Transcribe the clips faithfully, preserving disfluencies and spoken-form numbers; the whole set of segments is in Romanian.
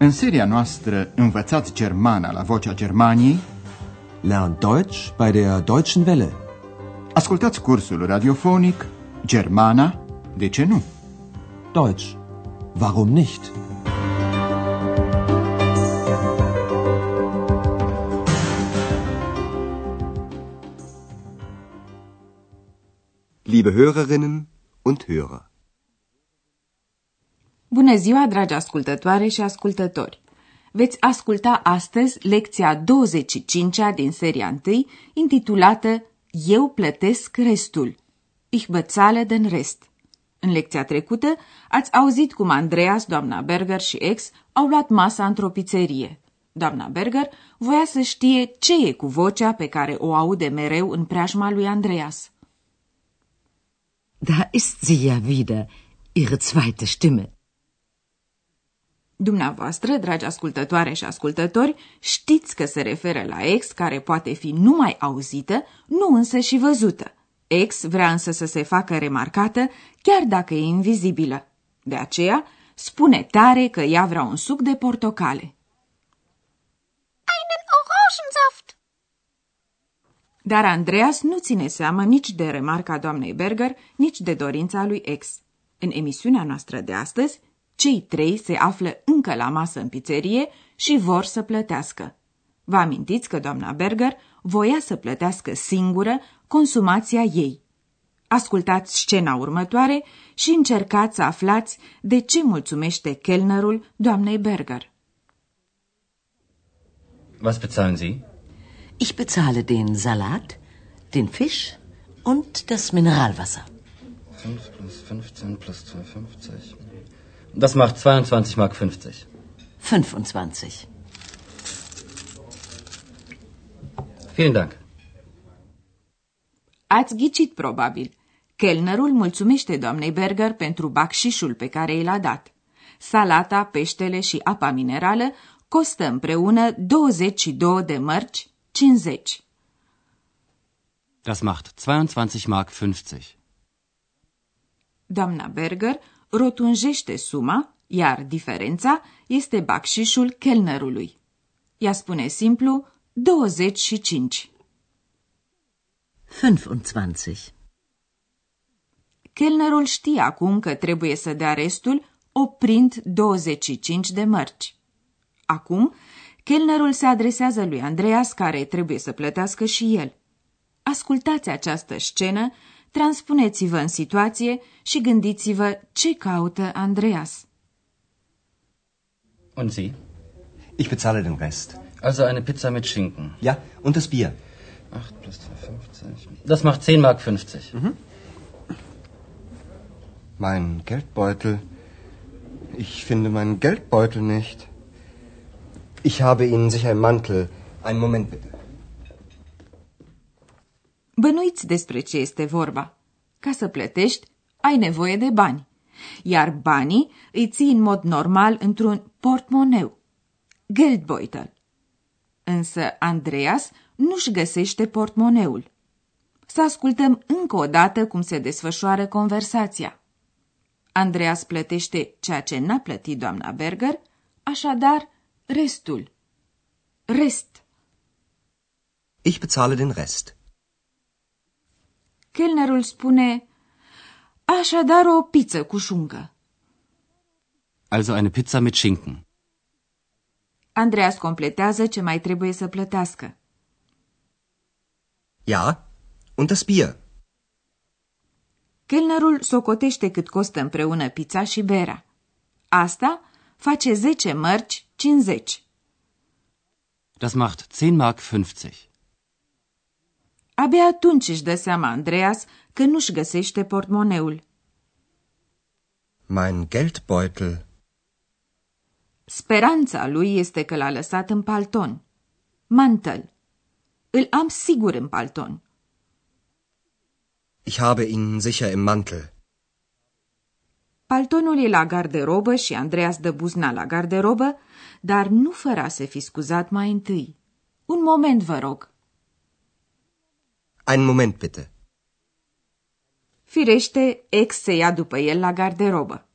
În seria noastră Învățați Germana la Vocea Germaniei, Lern Deutsch bei der Deutschen Welle. Ascultați cursul radiofonic Germana, de ce nu? Deutsch, warum nicht? Liebe Hörerinnen und Hörer. Bună ziua, dragi ascultătoare și ascultători! Veți asculta astăzi lecția douăzeci și cincea din seria unu, intitulată Eu plătesc restul. Ich bezahle den Rest. În lecția trecută ați auzit cum Andreas, doamna Berger și ex au luat masa într-o pizzerie. Doamna Berger voia să știe ce e cu vocea pe care o aude mereu în preajma lui Andreas. Da ist sie ja wieder, ihre zweite Stimme. Dumneavoastră, dragi ascultătoare și ascultători, știți că se referă la ex care poate fi numai auzită, nu însă și văzută. Ex vrea însă să se facă remarcată, chiar dacă e invizibilă. De aceea, spune tare că ea vrea un suc de portocale. Einen Orangensaft! Dar Andreas nu ține seamă nici de remarca doamnei Berger, nici de dorința lui ex. În emisiunea noastră de astăzi, cei trei se află încă la masă în pizzerie și vor să plătească. Vă amintiți că doamna Berger voia să plătească singură consumația ei. Ascultați scena următoare și încercați să aflați de ce mulțumește chelnerul doamnei Berger. Was bezahlen Sie? Ich bezahle den Salat, den Fisch und das Mineralwasser. fünf plus fünfzehn plus zwei Euro fünfzig. Das macht zweiundzwanzig Mark fünfzig. fünfundzwanzig. Vielen Dank. Ați ghicit probabil. Chelnerul mulțumește doamnei Berger pentru bacșișul pe care i l-a dat. Salata, peștele și apa minerală costă împreună douăzeci și două de mărci cincizeci. Das macht zweiundzwanzig Mark fünfzig. Doamna Berger rotunjește suma, iar diferența este bacșișul chelnerului. Ea spune simplu douăzeci și cinci. fünfundzwanzig. Chelnerul știe acum că trebuie să dea restul, oprind douăzeci și cinci de mărci. Acum, chelnerul se adresează lui Andreas, care trebuie să plătească și el. Ascultați această scenă, transpuneți-vă în situație și gândiți-vă ce caută Andreas. Und Sie? Ich bezahle den Rest. Also eine Pizza mit Schinken. Ja, und das Bier. acht plus zwei Euro fünfzig. Das macht zehn Mark fünfzig. Mhm. Mein Geldbeutel. Ich finde meinen Geldbeutel nicht. Ich habe Ihnen sicher im Mantel. Einen Moment bitte. Bănuiți despre ce este vorba. Ca să plătești, ai nevoie de bani, iar banii îi ții în mod normal într-un portmoneu, Geldbeutel. Însă Andreas nu-și găsește portmoneul. Să ascultăm încă o dată cum se desfășoară conversația. Andreas plătește ceea ce n-a plătit doamna Berger, așadar restul. Rest. Ich bezahle den Rest. Chelnerul spune, așadar o pizza cu șuncă. Also eine Pizza mit Schinken. Andreas completează ce mai trebuie să plătească. Ja, und das Bier. Chelnerul socotește cât costă împreună pizza și berea. Asta face zece mărci cincizeci. Das macht zehn Mark fünfzig. Abia atunci își dă seama Andreas că nu-și găsește portmoneul. Mein Geldbeutel. Speranța lui este că l-a lăsat în palton. Mantel. Îl am sigur în palton. Ich habe ihn sicher im Mantel. Paltonul e la garderobă și Andreas dă buzna la garderobă, dar nu fără a se fi scuzat mai întâi. Un moment, vă rog. Ein Moment, bitte. Firește, ex se ia după el la garderobă.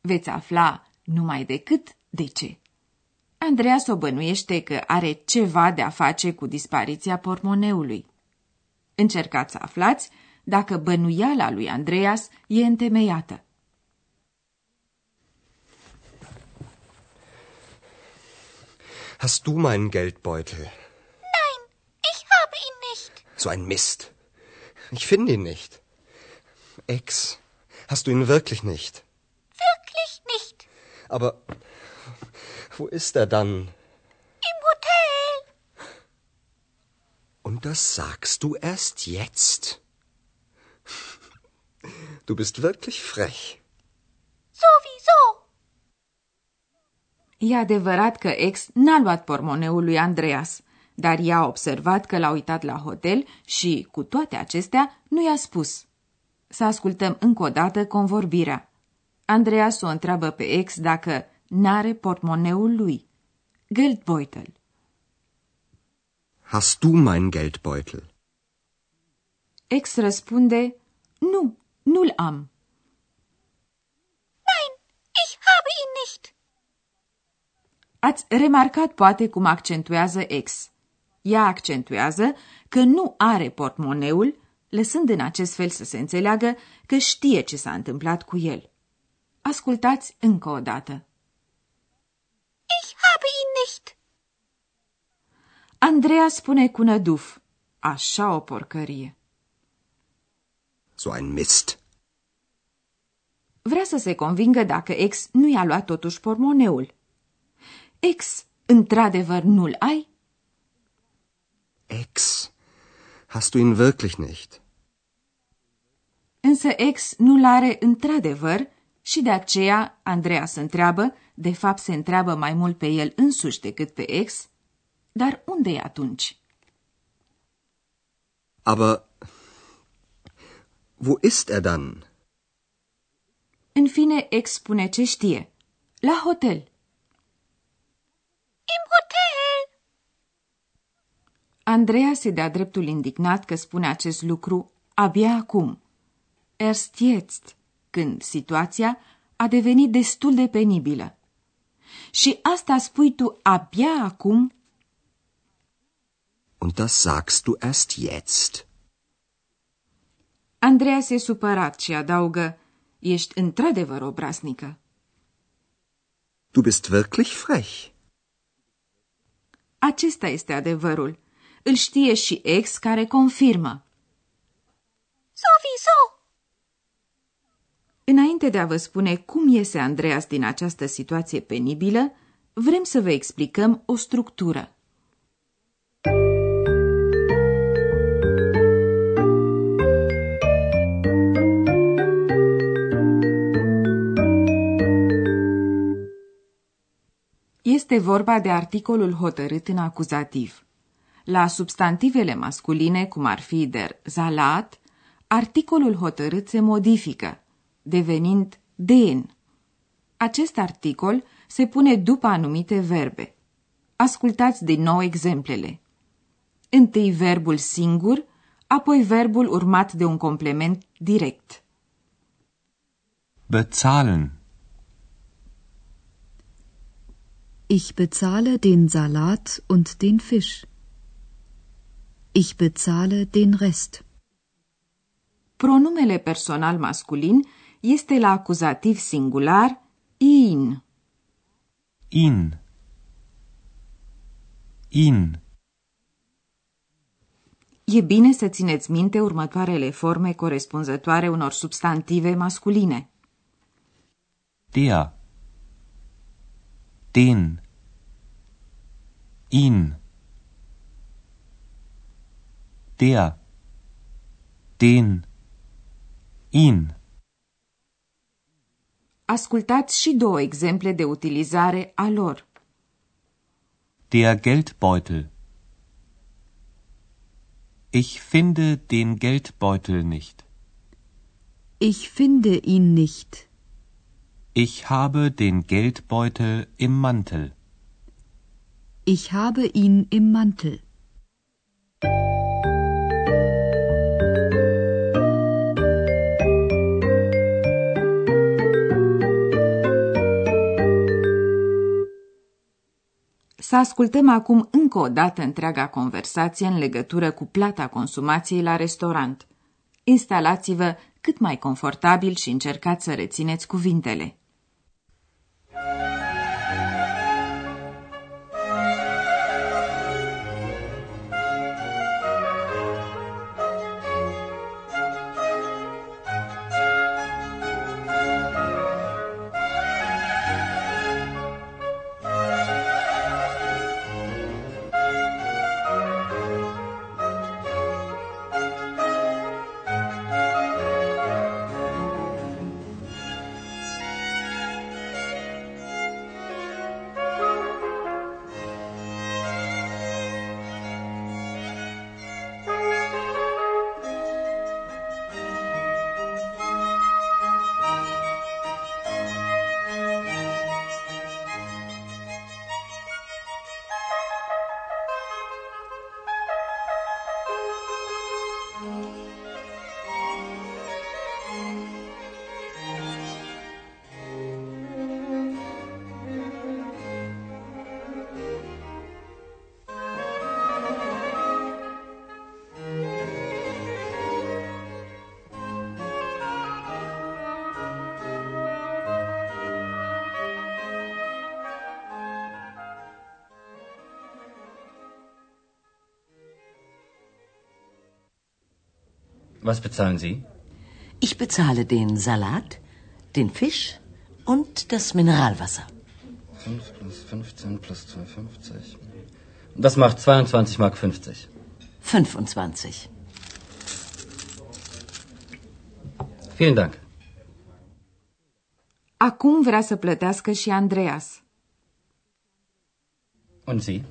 Veți afla numai decât de ce. Andreas o bănuiește că are ceva de a face cu dispariția portmoneului. Încercați să aflați dacă bănuiala lui Andreas e întemeiată. Hast du meinen Geldbeutel? Nein, ich habe ihn nicht. So ein Mist. Ich finde ihn nicht. Ex, hast du ihn wirklich nicht? Wirklich nicht. Aber wo ist er dann? Im Hotel. Und das sagst du erst jetzt? Du bist wirklich frech. Sowieso. E adevărat că ex n-a luat portmoneul lui Andreas, dar ea a observat că l-a uitat la hotel și, cu toate acestea, nu i-a spus. Să ascultăm încă o dată convorbirea. Andreas o întreabă pe ex dacă n-are portmoneul lui. Geldbeutel. Hast du mein Geldbeutel? Ex răspunde, nu, nu-l am. Nein, ich habe ihn nicht. Ați remarcat poate cum accentuează ex. Ea accentuează că nu are portmoneul, lăsând în acest fel să se înțeleagă că știe ce s-a întâmplat cu el. Ascultați încă o dată. Ich habe ihn nicht. Andreea spune cu năduf. Așa o porcărie. So ein Mist. Vrea să se convingă dacă ex nu i-a luat totuși portmoneul. Ex, într-adevăr nu-l ai? Ex, hast du ihn wirklich nicht? Însă ex nu-l are într-adevăr și de aceea Andreas întreabă, de fapt se întreabă mai mult pe el însuși decât pe ex, dar unde e atunci? Aber wo ist er dann? În fine, ex spune ce știe. La hotel. Im Hotel. Andreea se dea dreptul indignat că spune acest lucru abia acum. Erst jetzt, când situația a devenit destul de penibilă. Și asta spui tu abia acum? Und das sagst du erst jetzt. Andreea se supărat și adaugă, ești într-adevăr obraznică. Du bist wirklich frech. Acesta este adevărul. Îl știe și ex care confirmă. Sowieso! Înainte de a vă spune cum iese Andreas din această situație penibilă, vrem să vă explicăm o structură. Este vorba de articolul hotărât în acuzativ. La substantivele masculine, cum ar fi der Salat, articolul hotărât se modifică, devenind den. Acest articol se pune după anumite verbe. Ascultați din nou exemplele. Întâi verbul singur, apoi verbul urmat de un complement direct. Bezahlen. Ich bezahle den Salat und den Fisch. Ich bezahle den Rest. Pronumele personal masculin este la acuzativ singular ihn. Ihn. Ihn. E bine să țineți minte următoarele forme corespunzătoare unor substantive masculine. Der. Den. Ihn. Der. Den. Ihn. Ascultați și două exemple de utilizare a lor. Der Geldbeutel. Ich finde den Geldbeutel nicht. Ich finde ihn nicht. Ich habe den Geldbeutel im Mantel. Ich habe ihn im Mantel. Să ascultăm acum încă o dată întreaga conversație în legătură cu plata consumației la restaurant. Instalați-vă cât mai confortabil și încercați să rețineți cuvintele. Was bezahlen Sie? Ich bezahle den Salat, den Fisch und das Mineralwasser. fünf plus fünfzehn plus zwei fünfzig. Das macht zweiundzwanzig Mark fünfzig. fünfundzwanzig. Vielen Dank. Acum vrea să plătească și Andreas. Und Sie?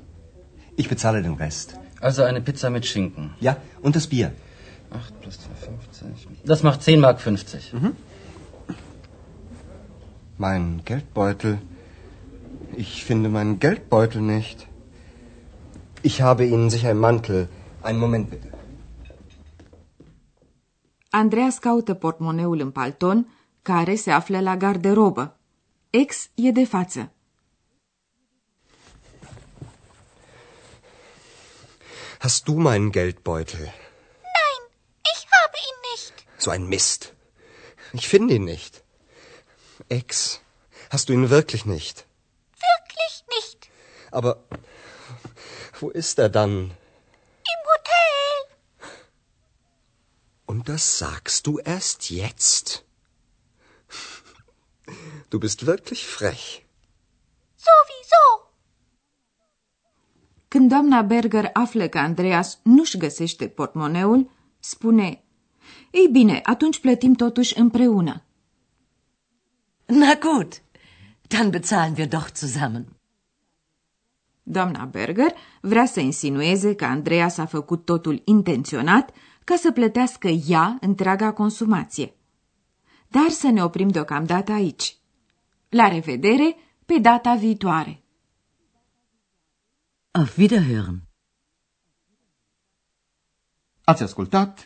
Ich bezahle den Rest. Also eine Pizza mit Schinken. Ja, und das Bier. acht plus zwei fünfzig. Das macht zehn Mark fünfzig. Mhm. Mein Geldbeutel. Ich finde meinen Geldbeutel nicht. Ich habe Ihnen sicher im Mantel. Einen Moment bitte. Andreas caută portmoneul în palton, care se află la garderobă. Ex e de față. Hast du meinen Geldbeutel? So ein Mist. Ich finde ihn nicht. Ex, hast du ihn wirklich nicht? Wirklich nicht. Aber wo ist er dann? Im Hotel. Und das sagst du erst jetzt? Du bist wirklich frech. Sowieso. Când doamna Berger află că Andreas nu-și găsește portmoneul, spune: Ei bine, atunci plătim totuși împreună. Na gut, dann bezahlen wir doch zusammen. Doamna Berger vrea să insinueze că Andreas a făcut totul intenționat ca să plătească ea întreaga consumație. Dar să ne oprim deocamdată aici. La revedere pe data viitoare. Auf Wiederhören. Ați ascultat